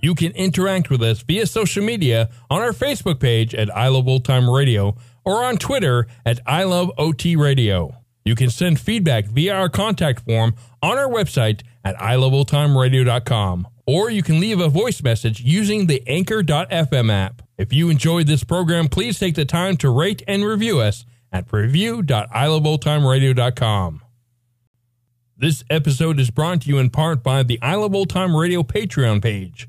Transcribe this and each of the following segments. You can interact with us via social media on our Facebook page at I Love Old Time Radio or on Twitter at I Love OT Radio. You can send feedback via our contact form on our website at iloveoldtimeradio.com, or you can leave a voice message using the Anchor.fm app. If you enjoyed this program, please take the time to rate and review us at review.iloveoldtimeradio.com. This episode is brought to you in part by the I Love Old Time Radio Patreon page.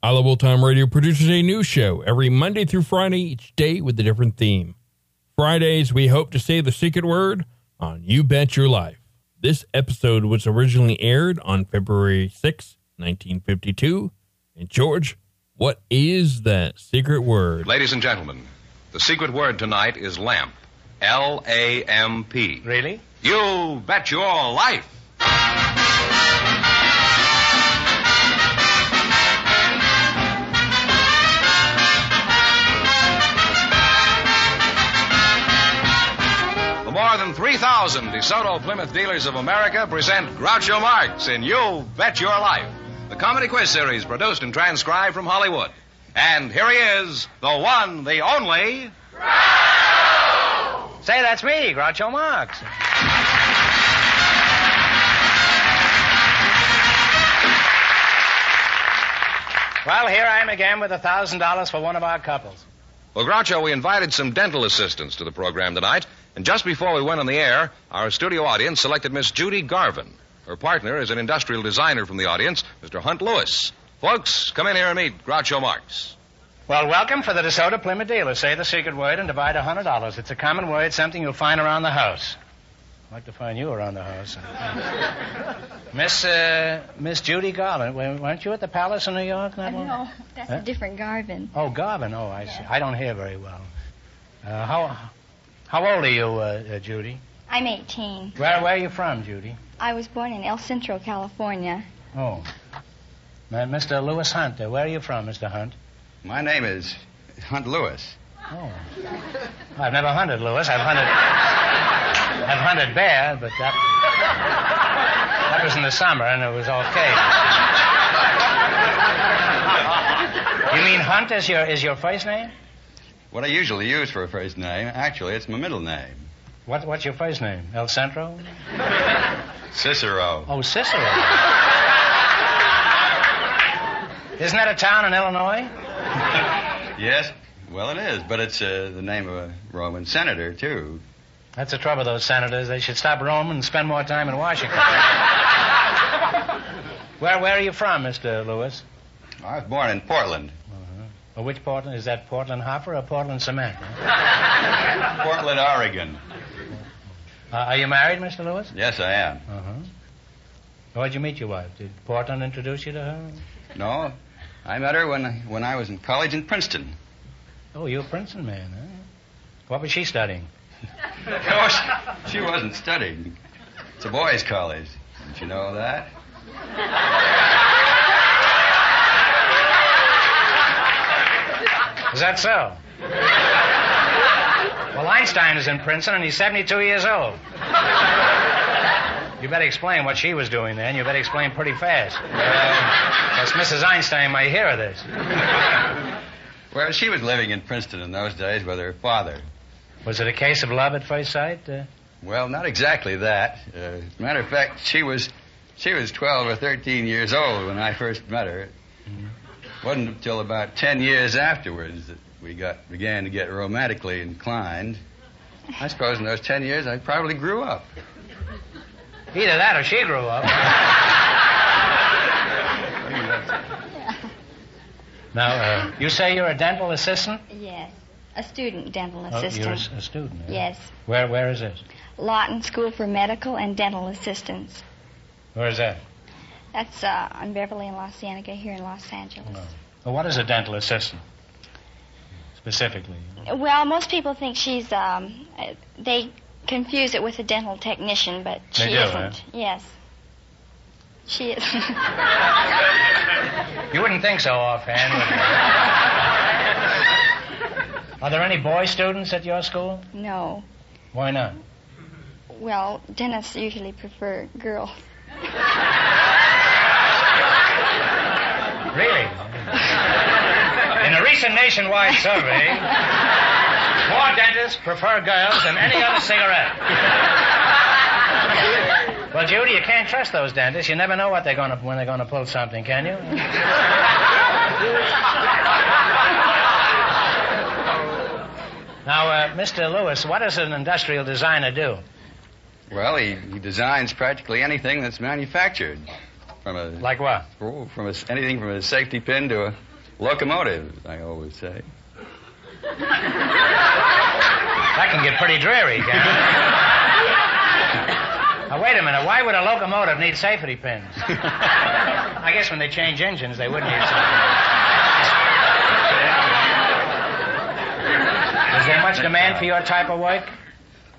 I Love Old Time Radio produces a new show every Monday through Friday, each day with a different theme. Fridays, we hope to say the secret word on You Bet Your Life. This episode was originally aired on February 6, 1952. And George, what is that secret word? Ladies and gentlemen, the secret word tonight is lamp. L-A-M-P. Really? You bet your life. The more than 3,000 DeSoto Plymouth dealers of America present Groucho Marx in You Bet Your Life, the comedy quiz series produced and transcribed from Hollywood. And here he is, the one, the only... Groucho! Say, that's me, Groucho Marx. Well, here I am again with $1,000 for one of our couples. Well, Groucho, we invited some dental assistants to the program tonight, and just before we went on the air, our studio audience selected Miss Judy Garvin. Her partner is an industrial designer from the audience, Mr. Hunt Lewis. Folks, come in here and meet Groucho Marx. Well, welcome for the DeSoto Plymouth dealers. Say the secret word and divide $100. It's a common word, something you'll find around the house. I'd like to find you around the house. Miss Judy Garland, weren't you at the Palace in New York? No, that's a different Garvin. Oh, Garvin. Oh, I see. I don't hear very well. How old are you, Judy? I'm 18. Where are you from, Judy? I was born in El Centro, California. Oh. Mr. Lewis Hunt, where are you from, Mr. Hunt? My name is Hunt Lewis. Oh. I've never hunted, Lewis. I've hunted bear, but that was in the summer, and it was okay. You mean Hunt is your first name? What I usually use for a first name. Actually, it's my middle name. What's your first name? El Centro? Cicero. Oh, Cicero. Isn't that a town in Illinois? Yes. Well, it is, but it's the name of a Roman senator, too. That's the trouble, those senators. They should stop Rome and spend more time in Washington. Where are you from, Mr. Lewis? I was born in Portland. Uh-huh. Well, which Portland? Is that Portland Hopper or Portland Cement? Huh? Portland, Oregon. Are you married, Mr. Lewis? Yes, I am. Uh-huh. Where'd you meet your wife? Did Portland introduce you to her? No. I met her when I was in college in Princeton. Oh, you're a Princeton man, huh? What was she studying? Oh, she wasn't studying. It's a boys' college. Didn't you know that? Is that so? Well, Einstein is in Princeton, and he's 72 years old. You better explain what she was doing then. You better explain pretty fast. Because Mrs. Einstein might hear of this. Well, she was living in Princeton in those days with her father. Was it a case of love at first sight? Well, not exactly that. As a matter of fact, she was 12 or 13 years old when I first met her. It wasn't until about 10 years afterwards that we began to get romantically inclined. I suppose in those 10 years I probably grew up. Either that or she grew up. Now, you say you're a dental assistant? Yes, a student dental assistant. You're a student? Yes. Where is this? Lawton School for Medical and Dental Assistance. Where is that? That's on Beverly and La Cienega here in Los Angeles. Oh. Well, what is a dental assistant, specifically? Well, most people think she's, they confuse it with a dental technician, but she isn't. Huh? Yes. She is. You wouldn't think so offhand, would you? Are there any boy students at your school? No. Why not? Well, dentists usually prefer girls. Really? In a recent nationwide survey, more dentists prefer girls than any other cigarette. Well, Judy, you can't trust those dentists. You never know what when they're going to pull something, can you? Now, Mr. Lewis, what does an industrial designer do? Well, he designs practically anything that's manufactured. Like what? Anything from a safety pin to a locomotive, I always say. That can get pretty dreary, can't it? Now, wait a minute. Why would a locomotive need safety pins? I guess when they change engines, they wouldn't need safety pins. Is there much demand for your type of work?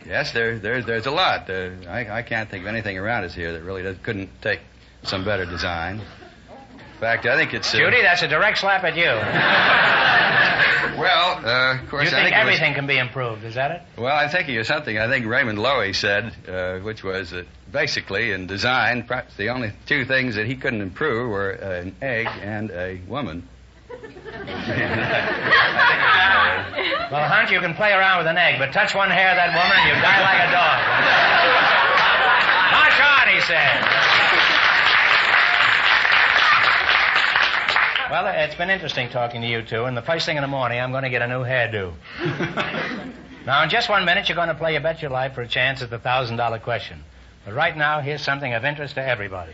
Yes, there's a lot. I can't think of anything around us here that really couldn't take some better design. In fact, I think it's... Judy, that's a direct slap at you. Well, of course... You think everything can be improved, is that it? Well, I'm thinking of something I think Raymond Loewy said, which was that basically in design, perhaps the only two things that he couldn't improve were an egg and a woman. Well, Hunt, you can play around with an egg, but touch one hair of that woman and you die like a dog. March on, he said. Well, it's been interesting talking to you two, and the first thing in the morning, I'm going to get a new hairdo. Now, in just 1 minute, you're going to play You Bet Your Life for a chance at the $1,000 question. But right now, here's something of interest to everybody.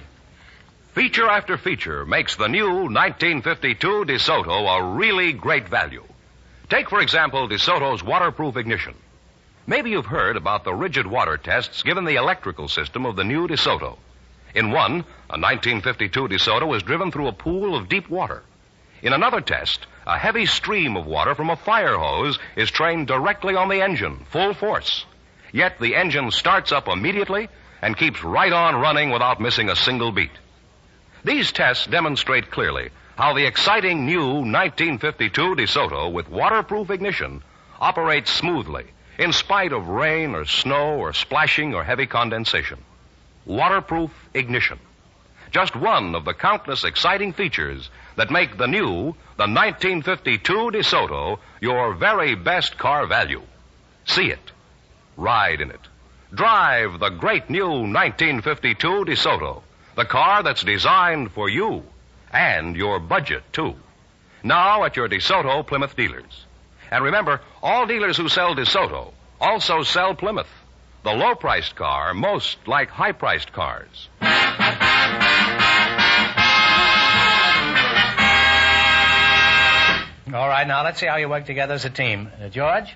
Feature after feature makes the new 1952 DeSoto a really great value. Take, for example, DeSoto's waterproof ignition. Maybe you've heard about the rigid water tests given the electrical system of the new DeSoto. In one, a 1952 DeSoto was driven through a pool of deep water. In another test, a heavy stream of water from a fire hose is trained directly on the engine, full force. Yet the engine starts up immediately and keeps right on running without missing a single beat. These tests demonstrate clearly how the exciting new 1952 DeSoto with waterproof ignition operates smoothly in spite of rain or snow or splashing or heavy condensation. Waterproof ignition. Just one of the countless exciting features that make the 1952 DeSoto, your very best car value. See it. Ride in it. Drive the great new 1952 DeSoto, the car that's designed for you and your budget, too. Now at your DeSoto Plymouth dealers. And remember, all dealers who sell DeSoto also sell Plymouth. The low-priced car, most like high-priced cars. All right, now let's see how you work together as a team. George?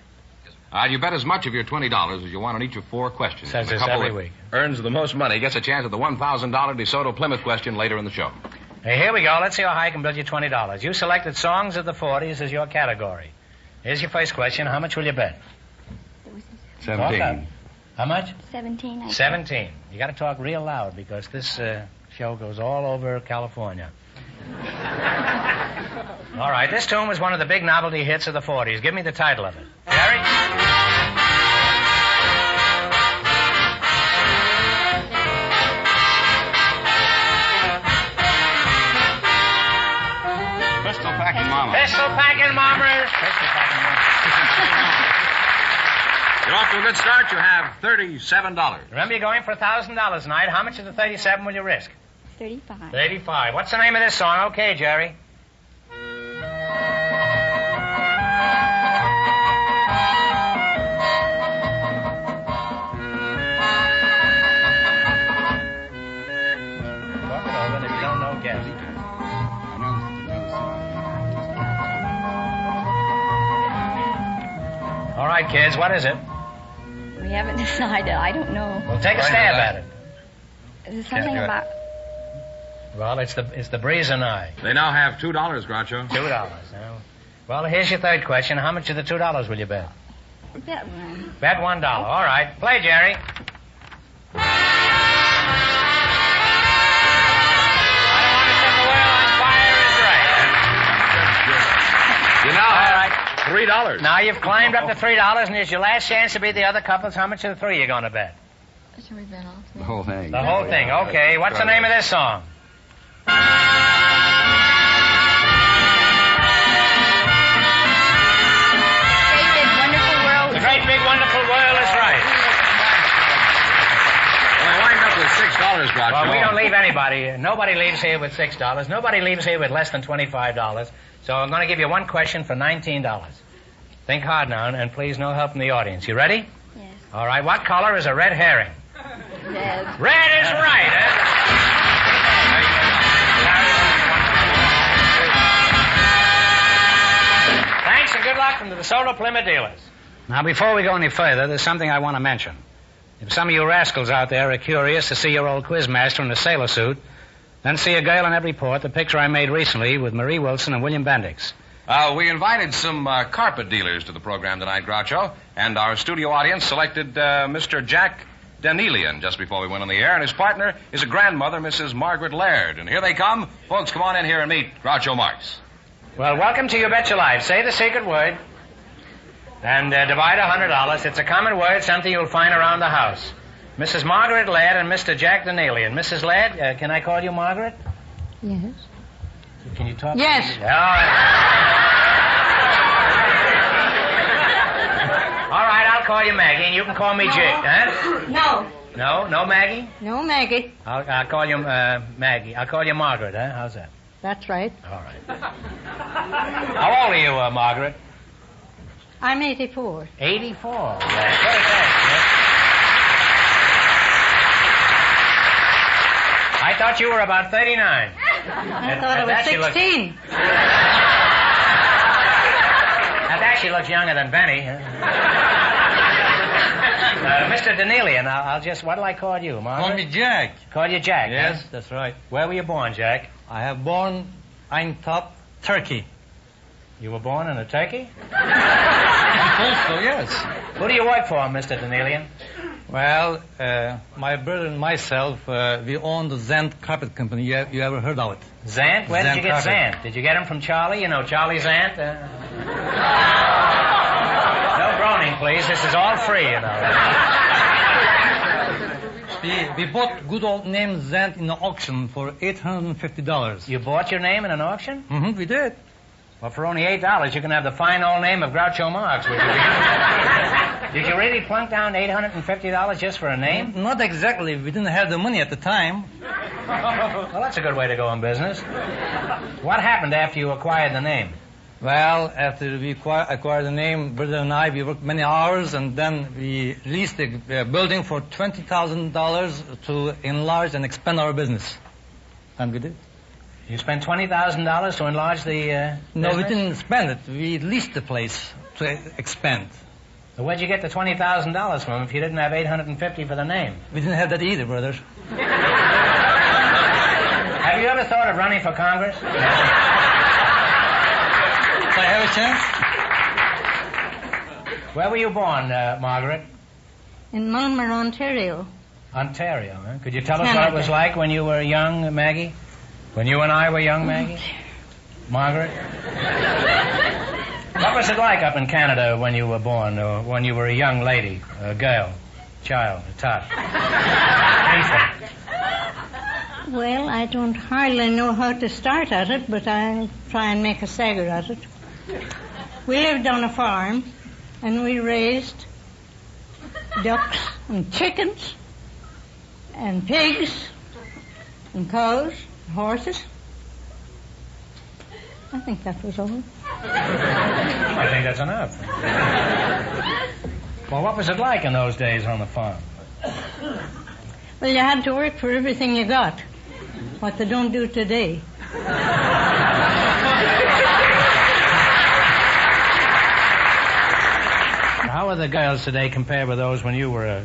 You bet as much of your $20 as you want on each of four questions. Says this every week. Earns the most money, gets a chance at the $1,000 DeSoto Plymouth question later in the show. Hey, here we go. Let's see how high I can build you $20. You selected songs of the 40s as your category. Here's your first question. How much will you bet? 17. How much? 17, I think. 17. You got to talk real loud because this show goes all over California. All right, this tune was one of the big novelty hits of the 40s. Give me the title of it. Jerry? Pistol Packin' Mama. Pistol Packin' Mama. Pistol Packin' Mama. You're off to a good start. You have $37. Remember, you're going for $1,000 tonight. How much of the 37 will you risk? 35. 35. What's the name of this song? Okay, Jerry. All right, kids, what is it? We haven't decided. I don't know. Well, take a stab at it. Is it something about... Well, it's the breeze and I. They now have $2, Groucho. $2, now. Well, here's your third question. How much of the $2 will you bet? Bet one. Bet $1. All right. Play, Jerry. I don't want to step away on fire is right. You now have $3. Now you've climbed up to $3, and it's your last chance to beat the other couples. How much of the three you going to bet? Should we bet all three? The whole thing. The whole thing. Okay. What's the name of this song? Great Big Wonderful World. The Great Big Wonderful World is right. Well, I wind up with $6, Groucho. Well, we don't leave anybody. Nobody leaves here with $6. Nobody leaves here with less than $25. So I'm going to give you one question for $19. Think hard now, and please no help from the audience. You ready? Yes. All right. What color is a red herring? Red. Red is right. Thanks and good luck from the DeSoto Plymouth dealers. Now, before we go any further, there's something I want to mention. If some of you rascals out there are curious to see your old quizmaster in a sailor suit, then see A Girl in Every Port, the picture I made recently with Marie Wilson and William Bendix. We invited some carpet dealers to the program tonight, Groucho, and our studio audience selected Mr. Jack Danielian just before we went on the air, and his partner is a grandmother, Mrs. Margaret Laird. And here they come. Folks, come on in here and meet Groucho Marx. Well, welcome to You Bet Your Life. Say the secret word and divide $100. It's a common word, something you'll find around the house. Mrs. Margaret Laird and Mr. Jack Danielian. Mrs. Laird, can I call you Margaret? Yes. Can you talk? Yes. All right. All right, I'll call you Maggie, and you can call me Jake. Huh? No. No? No Maggie? No Maggie. I'll call you Maggie. I'll call you Margaret, huh? How's that? That's right. All right. How old are you, Margaret? I'm 84. 84. Well, very fast, yes. I thought you were about 39. I thought I was 16. That actually looks younger than Benny. Huh? Mr. Danielian, I'll just... What'll I call you, Margaret? Call me Jack. Call you Jack, yes? Huh? That's right. Where were you born, Jack? I have born Eintop, Turkey. You were born in a turkey? I think so, yes. Who do you work for, Mr. Danielian? Well, my brother and myself, we own the Zant Carpet Company. You ever heard of it? Zant? Where Zant did you get Zant? Did you get him from Charlie? You know, Charlie Zant? No groaning, please. This is all free, you know. We bought good old name Zant in the auction for $850. You bought your name in an auction? Mm-hmm, we did. Well, for only $8, you can have the fine old name of Groucho Marx. Did you really plunk down $850 just for a name? Not exactly. We didn't have the money at the time. Well, that's a good way to go in business. What happened after you acquired the name? Well, after we acquired the name, brother and I, we worked many hours, and then we leased the building for $20,000 to enlarge and expand our business. And we did. You spent $20,000 to enlarge the No, business? We didn't spend it. We leased the place to expand. So where'd you get the $20,000 from if you didn't have $850 for the name? We didn't have that either, brother. Have you ever thought of running for Congress? If I have a chance. Where were you born, Margaret? In Mulmer, Ontario. Ontario, huh? Could you tell us what it was like when you were young, Maggie? When you and I were young, Maggie? Margaret? What was it like up in Canada when you were born, or when you were a young lady, a girl, child, a tot? Well, I don't hardly know how to start at it, but I'll try and make a saga at it. We lived on a farm, and we raised ducks and chickens and pigs and cows. Horses? I think that was all. I think that's enough. Well, what was it like in those days on the farm? Well, you had to work for everything you got, what they don't do today. How are the girls today compared with those when you were a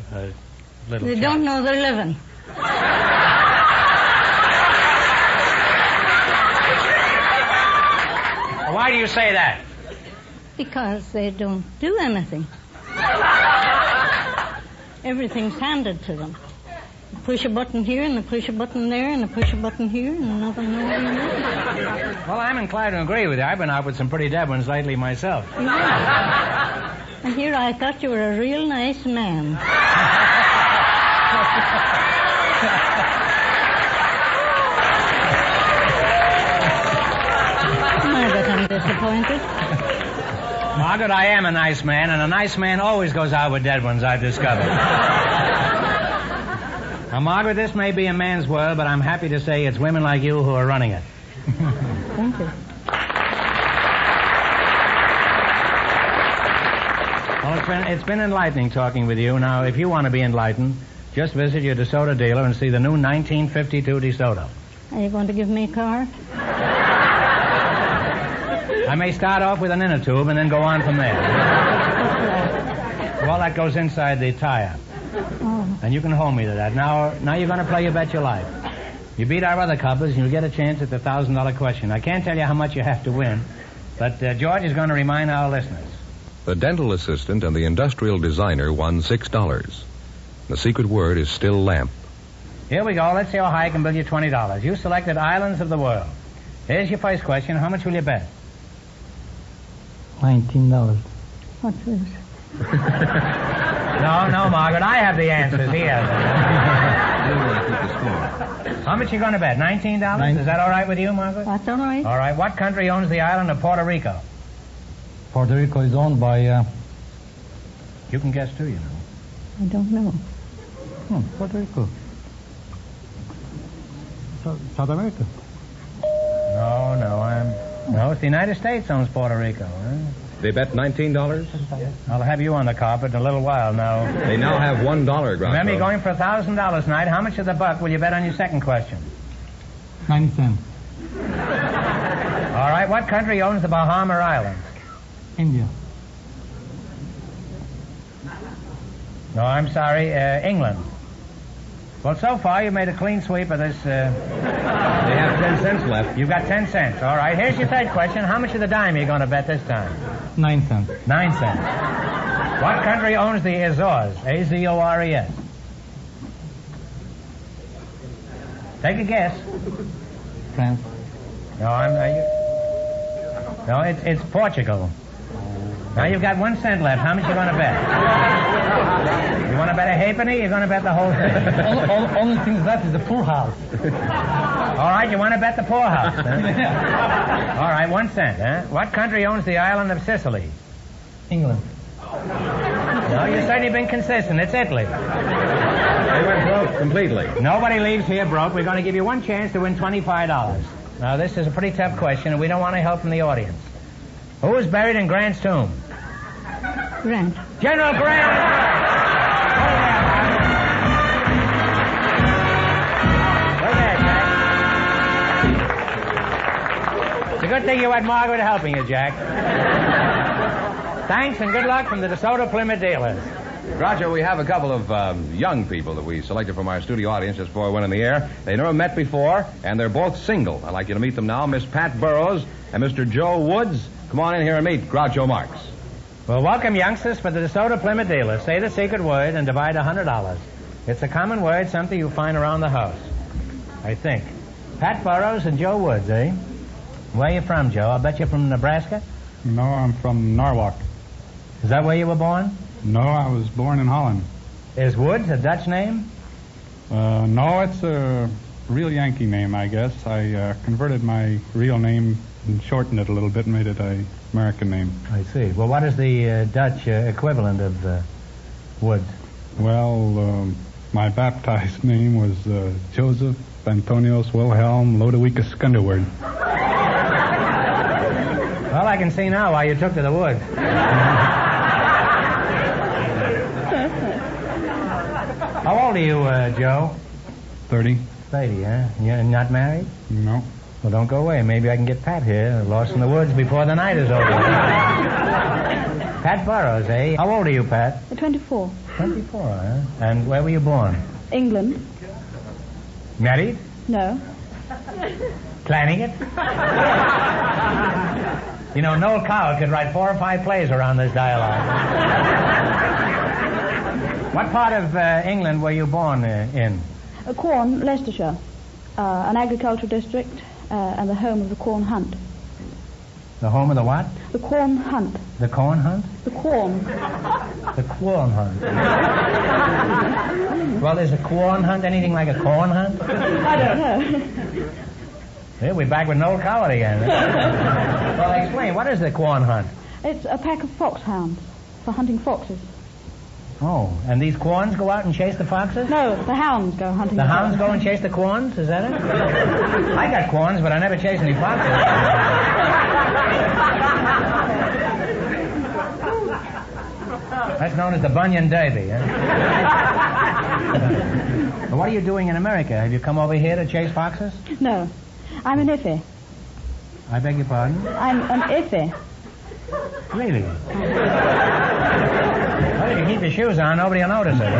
little child? They don't know they're living. Why do you say that? Because they don't do anything. Everything's handed to them. You push a button here, and they push a button there, and they push a button here, and nothing more. Well, I'm inclined to agree with you. I've been out with some pretty dead ones lately myself. Yeah. And here I thought you were a real nice man. Margaret, I'm disappointed. Margaret, I am a nice man, and a nice man always goes out with dead ones, I've discovered. Now, Margaret, this may be a man's world, but I'm happy to say it's women like you who are running it. Thank you. Well, it's been enlightening talking with you. Now, if you want to be enlightened, just visit your DeSoto dealer and see the new 1952 DeSoto. Are you going to give me a car? I may start off with an inner tube and then go on from there. Well, that goes inside the tire. Oh. And you can hold me to that. Now you're going to play You Bet Your Life. You beat our other couples, and you'll get a chance at the $1,000 question. I can't tell you how much you have to win, but George is going to remind our listeners. The dental assistant and the industrial designer won $6. The secret word is still lamp. Here we go. Let's see how high I can bill you $20. You selected Islands of the World. Here's your first question. How much will you bet? $19. What's this? No, Margaret, I have the answers. He has them. How much are you going to bet? $19? Is that all right with you, Margaret? That's all right. All right. What country owns the island of Puerto Rico? Puerto Rico is owned by... You can guess, too, you know. I don't know. Puerto Rico. South America. No, No, it's the United States owns Puerto Rico. Huh? They bet $19? Yeah. I'll have you on the carpet in a little while now. They now have $1, Groucho. Remember, you're going for $1,000 tonight. How much of the buck will you bet on your second question? 9 cents. All right, what country owns the Bahama Islands? India. No, I'm sorry, England. Well, so far, you made a clean sweep of this. They have 10 cents left. You've got 10 cents. All right. Here's your third question. How much of the dime are you going to bet this time? 9 cents. 9 cents. What country owns the Azores? Azores. Take a guess. France. No, No, it's Portugal. Now, you've got 1 cent left. How much are you going to bet? You want to bet a halfpenny? You're going to bet the whole thing. Only thing left is the poorhouse. All right, you want to bet the poorhouse, huh? Yeah. All right, 1 cent, huh? What country owns the island of Sicily? England. No, you've certainly been consistent. It's Italy. They went broke completely. Nobody leaves here broke. We're going to give you one chance to win $25. Now, this is a pretty tough question, and we don't want any help from the audience. Who is buried in Grant's tomb? Grant. General Grant! Go there, Jack. It's a good thing you had Margaret helping you, Jack. Thanks and good luck from the DeSoto Plymouth dealers. Roger, we have a couple of young people that we selected from our studio audience just before we went on the air. They never met before, and they're both single. I'd like you to meet them now, Miss Pat Burrows and Mr. Joe Woods. Come on in here and meet Groucho Marx. Well, welcome, youngsters, for the DeSoto Plymouth dealer. Say the secret word and divide $100. It's a common word, something you find around the house, I think. Pat Burrows and Joe Woods, eh? Where you from, Joe? I'll bet you're from Nebraska? No, I'm from Norwalk. Is that where you were born? No, I was born in Holland. Is Woods a Dutch name? No, it's a real Yankee name, I guess. I converted my real name and shortened it a little bit and made it an American name. I see. Well, what is the Dutch equivalent of Woods? Well, my baptized name was Joseph Antonius Wilhelm Lodewicus Skunderwerd. Well, I can see now why you took to the woods. How old are you, Joe? 30. 30, huh? You're not married? No. Well, don't go away. Maybe I can get Pat here, lost in the woods before the night is over. Pat Burrows, eh? How old are you, Pat? 24. 24, huh? And where were you born? England. Married? No. Planning it? You know, Noel Coward could write 4 or 5 plays around this dialogue. What part of England were you born in? Quorn, Leicestershire. An agricultural district and the home of the Quorn Hunt. The home of the what? The Quorn Hunt. The Quorn Hunt? The Quorn. The Quorn Hunt. Well, is a Quorn Hunt anything like a corn hunt? I don't know. Yeah, we're back with Noel Coward again. Well, explain, what is the Quorn Hunt? It's a pack of foxhounds for hunting foxes. Oh, and these Quorns go out and chase the foxes? No, the hounds go hunting. The hounds go and chase the Quorns, is that it? I got Quorns, but I never chase any foxes. That's known as the Bunyan Derby, huh? What are you doing in America? Have you come over here to chase foxes? No. I'm an iffy. I beg your pardon? I'm an iffy. Really? Well, if you keep your shoes on, nobody will notice it.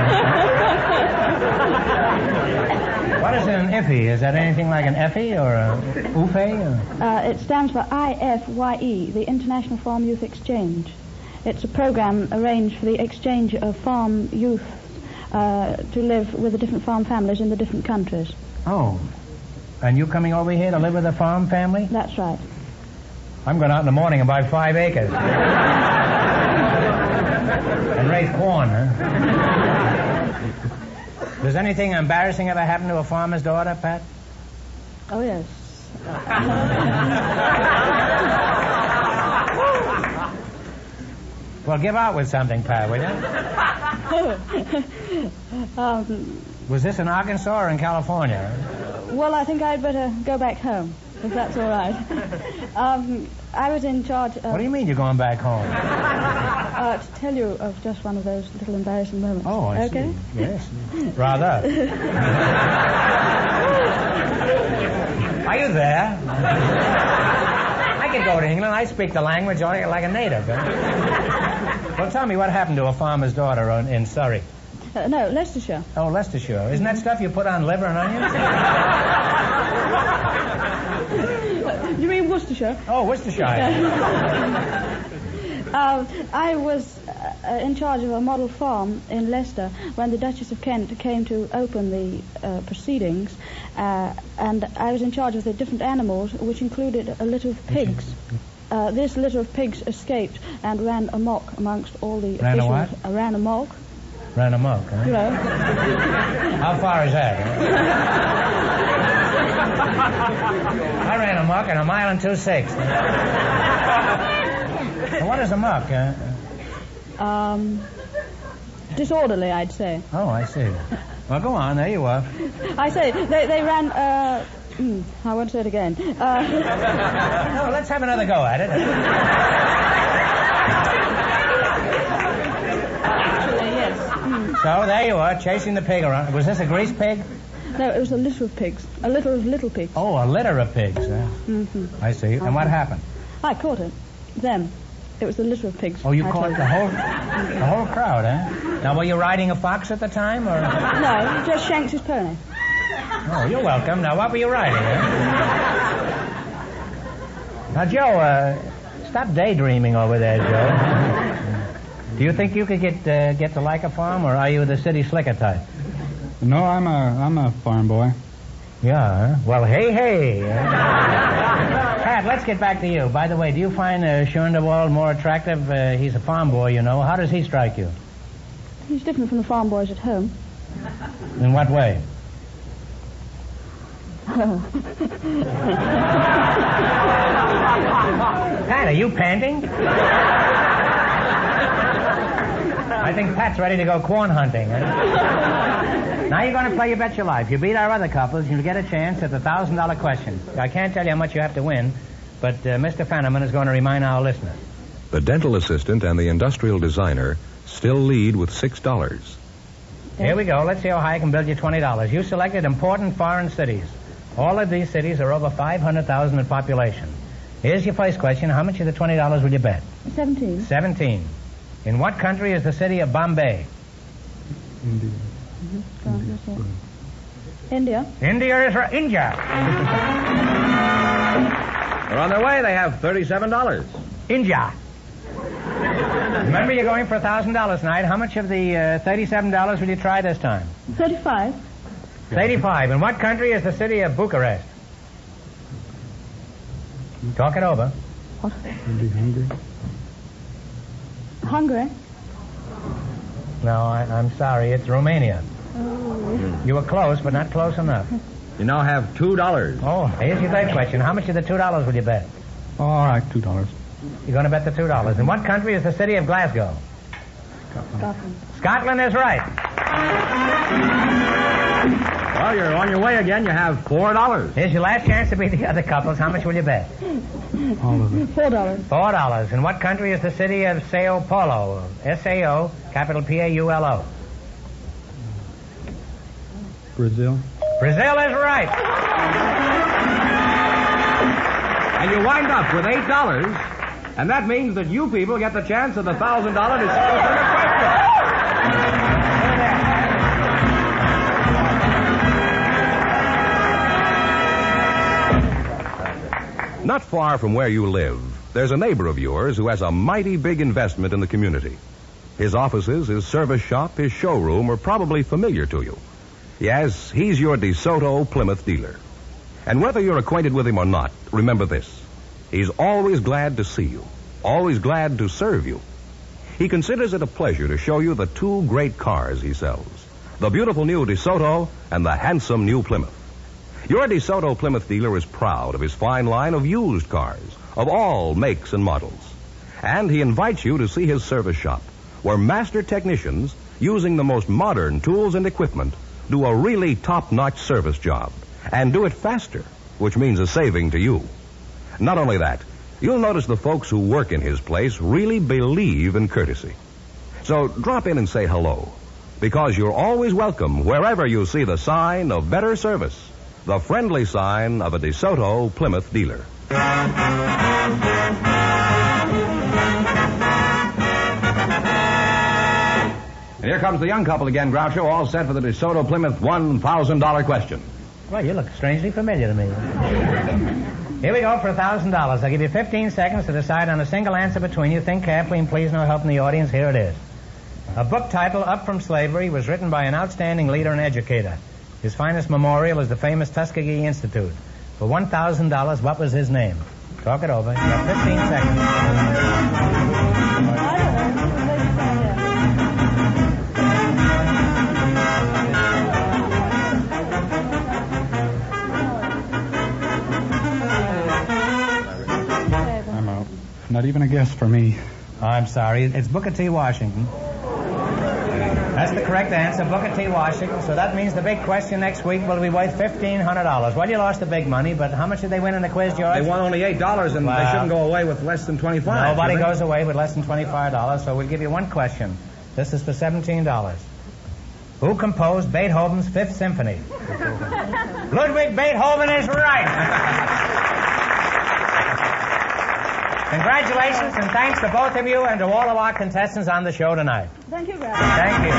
What is an iffy? Is that anything like an effie or a oofy? It stands for IFYE, the International Farm Youth Exchange. It's a program arranged for the exchange of farm youth to live with the different farm families in the different countries. Oh. And you coming over here to live with a farm family? That's right. I'm going out in the morning and buy 5 acres. And raise corn, huh? Does anything embarrassing ever happen to a farmer's daughter, Pat? Oh, yes. Well, give out with something, Pat, will you? Was this in Arkansas or in California? Well, I think I'd better go back home, if that's all right. I was in charge of... What do you mean you're going back home? To tell you of just one of those little embarrassing moments. Oh, I okay? see. Yes. Rather. Are you there? I could go to England. I speak the language like a native. Huh? Well, tell me, what happened to a farmer's daughter in Surrey? No, Leicestershire. Oh, Leicestershire. Isn't that stuff you put on liver and onions? You mean Worcestershire? Oh, Worcestershire. I was in charge of a model farm in Leicester when the Duchess of Kent came to open the proceedings, and I was in charge of the different animals, which included a litter of pigs. This litter of pigs escaped and ran amok amongst all the... Ran a what? Ran amok. Ran amok, huh? You know. How far is that? Huh? I ran amok in 1 mile and 2/6. So what is amok? Disorderly, I'd say. Oh, I see. Well, go on. There you are. I say they ran. I won't say it again. No, let's have another go at it. So there you are, chasing the pig around. Was this a grease pig? No, it was a litter of pigs. A litter of little pigs. Oh, a litter of pigs. Mm-hmm. I see. And what happened? I caught it. Them. It was a litter of pigs. Oh, you caught the whole crowd, eh? Now, were you riding a fox at the time, or? No, just Shanks' pony. Oh, you're welcome. Now, what were you riding, eh? Now, Joe, stop daydreaming over there, Joe. Do you think you could get to like a farm, or are you the city slicker type? No, I'm a farm boy. Yeah. Huh? Well, hey, hey. Pat, let's get back to you. By the way, do you find Schoenderwald more attractive? He's a farm boy, you know. How does he strike you? He's different from the farm boys at home. In what way? Pat, are you panting? I think Pat's ready to go corn hunting. Huh? Now you're going to play You Bet Your Life. You beat our other couples, you'll get a chance at the $1,000 question. I can't tell you how much you have to win, but Mr. Fenneman is going to remind our listeners. The dental assistant and the industrial designer still lead with $6. Here we go. Let's see how high I can build you $20. You selected important foreign cities. All of these cities are over 500,000 in population. Here's your first question. How much of the $20 will you bet? 17. 17. In what country is the city of Bombay? India. Mm-hmm. India. India is India. They're on their way. They have $37. India. Remember, you're going for $1,000 tonight. How much of the $37 will you try this time? 35. 35. In what country is the city of Bucharest? Talk it over. What? Hungary. No, I'm sorry. It's Romania. Oh. You were close, but not close enough. You now have $2. Oh, here's your third question. How much of the $2 will you bet? Oh, all right, $2. You're going to bet the $2. In what country is the city of Glasgow? Scotland. Scotland is right. Well, you're on your way again. You have $4. Here's your last chance to beat the other couples. How much will you bet? All of it. $4. $4. In what country is the city of Sao Paulo? S-A-O, capital P-A-U-L-O. Brazil. Brazil is right. And you wind up with $8, and that means that you people get the chance of the $1,000 to solve the question. Not far from where you live, there's a neighbor of yours who has a mighty big investment in the community. His offices, his service shop, his showroom are probably familiar to you. Yes, he's your DeSoto Plymouth dealer. And whether you're acquainted with him or not, remember this. He's always glad to see you, always glad to serve you. He considers it a pleasure to show you the two great cars he sells, the beautiful new DeSoto and the handsome new Plymouth. Your DeSoto Plymouth dealer is proud of his fine line of used cars, of all makes and models. And he invites you to see his service shop, where master technicians, using the most modern tools and equipment, do a really top-notch service job, and do it faster, which means a saving to you. Not only that, you'll notice the folks who work in his place really believe in courtesy. So drop in and say hello, because you're always welcome wherever you see the sign of better service. The friendly sign of a DeSoto Plymouth dealer. And here comes the young couple again, Groucho, all set for the DeSoto Plymouth $1,000 question. Well, you look strangely familiar to me. Here we go for $1,000. I'll give you 15 seconds to decide on a single answer between you. Think carefully and please no help from the audience. Here it is. A book titled Up from Slavery was written by an outstanding leader and educator. His finest memorial is the famous Tuskegee Institute. For $1,000, what was his name? Talk it over. You have 15 seconds. I'm out. Not even a guess for me. I'm sorry. It's Booker T. Washington. That's the correct answer, Booker T. Washington. So that means the big question next week will be worth $1,500. Well, you lost the big money, but how much did they win in the quiz, George? They won only $8, and they shouldn't go away with less than $25. Nobody goes away with less than $25, so we'll give you one question. This is for $17. Who composed Beethoven's Fifth Symphony? Ludwig Beethoven is right. Congratulations, and thanks to both of you and to all of our contestants on the show tonight. Thank you, guys. Thank you.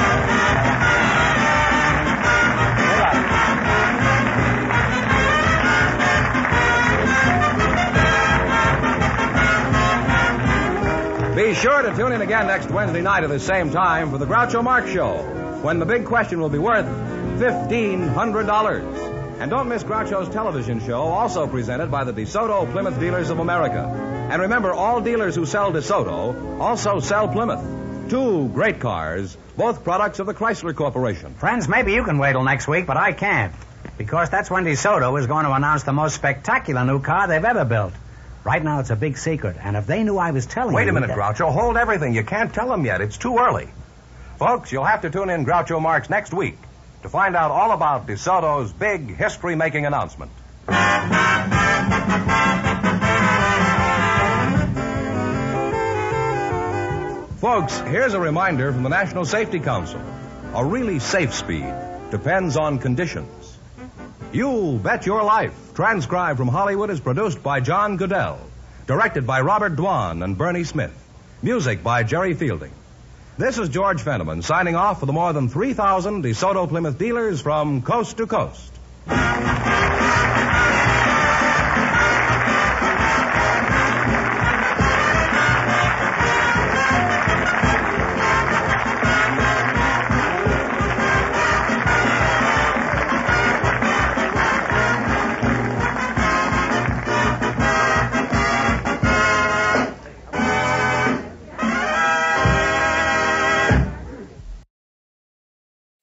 Good luck. Be sure to tune in again next Wednesday night at the same time for the Groucho Marx Show, when the big question will be worth $1,500. And don't miss Groucho's television show, also presented by the DeSoto Plymouth Dealers of America. And remember, all dealers who sell DeSoto also sell Plymouth. Two great cars, both products of the Chrysler Corporation. Friends, maybe you can wait till next week, but I can't. Because that's when DeSoto is going to announce the most spectacular new car they've ever built. Right now, it's a big secret, and if they knew I was telling you... Wait a minute, Groucho. Hold everything. You can't tell them yet. It's too early. Folks, you'll have to tune in Groucho Marx next week to find out all about DeSoto's big history-making announcement. Folks, here's a reminder from the National Safety Council. A really safe speed depends on conditions. You Bet Your Life, transcribed from Hollywood, is produced by John Goodell. Directed by Robert Dwan and Bernie Smith. Music by Jerry Fielding. This is George Fenneman signing off for the more than 3,000 DeSoto Plymouth dealers from coast to coast.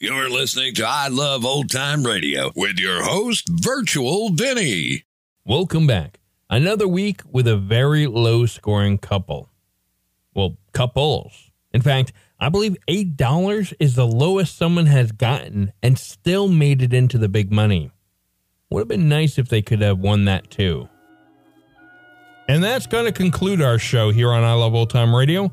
You're listening to I Love Old Time Radio with your host, Virtual Vinny. Welcome back. Another week with a very low-scoring couple. Well, couples. In fact, I believe $8 is the lowest someone has gotten and still made it into the big money. Would have been nice if they could have won that, too. And that's going to conclude our show here on I Love Old Time Radio.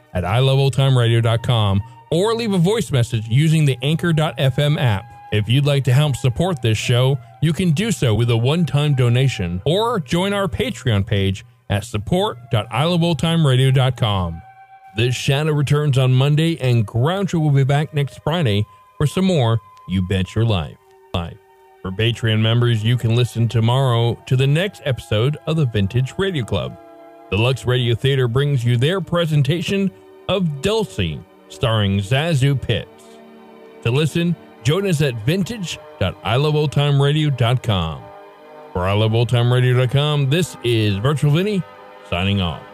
at iloveoldtimeradio.com or leave a voice message using the Anchor.fm app. If you'd like to help support this show, you can do so with a one-time donation or join our Patreon page at support.iloveoldtimeradio.com. This Shadow returns on Monday, and Groucho will be back next Friday for some more You Bet Your Life. For Patreon members, you can listen tomorrow to the next episode of the Vintage Radio Club. The Lux Radio Theater brings you their presentation of Dulcie, starring Zazu Pitts. To listen, join us at vintage.iloveoldtimeradio.com. For iloveoldtimeradio.com, this is Virtual Vinny signing off.